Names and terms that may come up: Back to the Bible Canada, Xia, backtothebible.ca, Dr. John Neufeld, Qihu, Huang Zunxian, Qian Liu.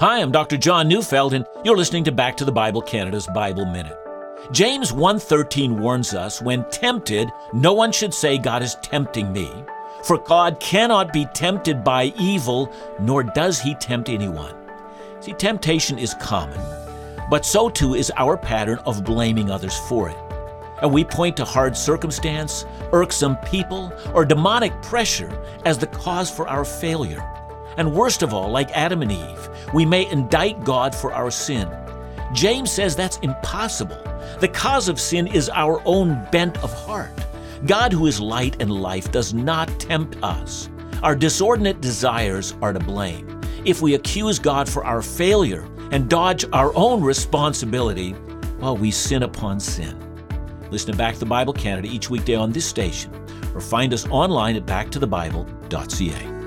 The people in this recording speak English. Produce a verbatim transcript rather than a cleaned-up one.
Hi, I'm Doctor John Neufeld, and you're listening to Back to the Bible Canada's Bible Minute. James one thirteen warns us, when tempted, no one should say, God is tempting me. For God cannot be tempted by evil, nor does he tempt anyone. See, temptation is common, but so too is our pattern of blaming others for it. And we point to hard circumstance, irksome people, or demonic pressure as the cause for our failure. And worst of all, like Adam and Eve, we may indict God for our sin. James says that's impossible. The cause of sin is our own bent of heart. God, who is light and life, does not tempt us. Our disordinate desires are to blame. If we accuse God for our failure and dodge our own responsibility, well, we sin upon sin. Listen to Back to the Bible Canada each weekday on this station, or find us online at back to the bible dot c a.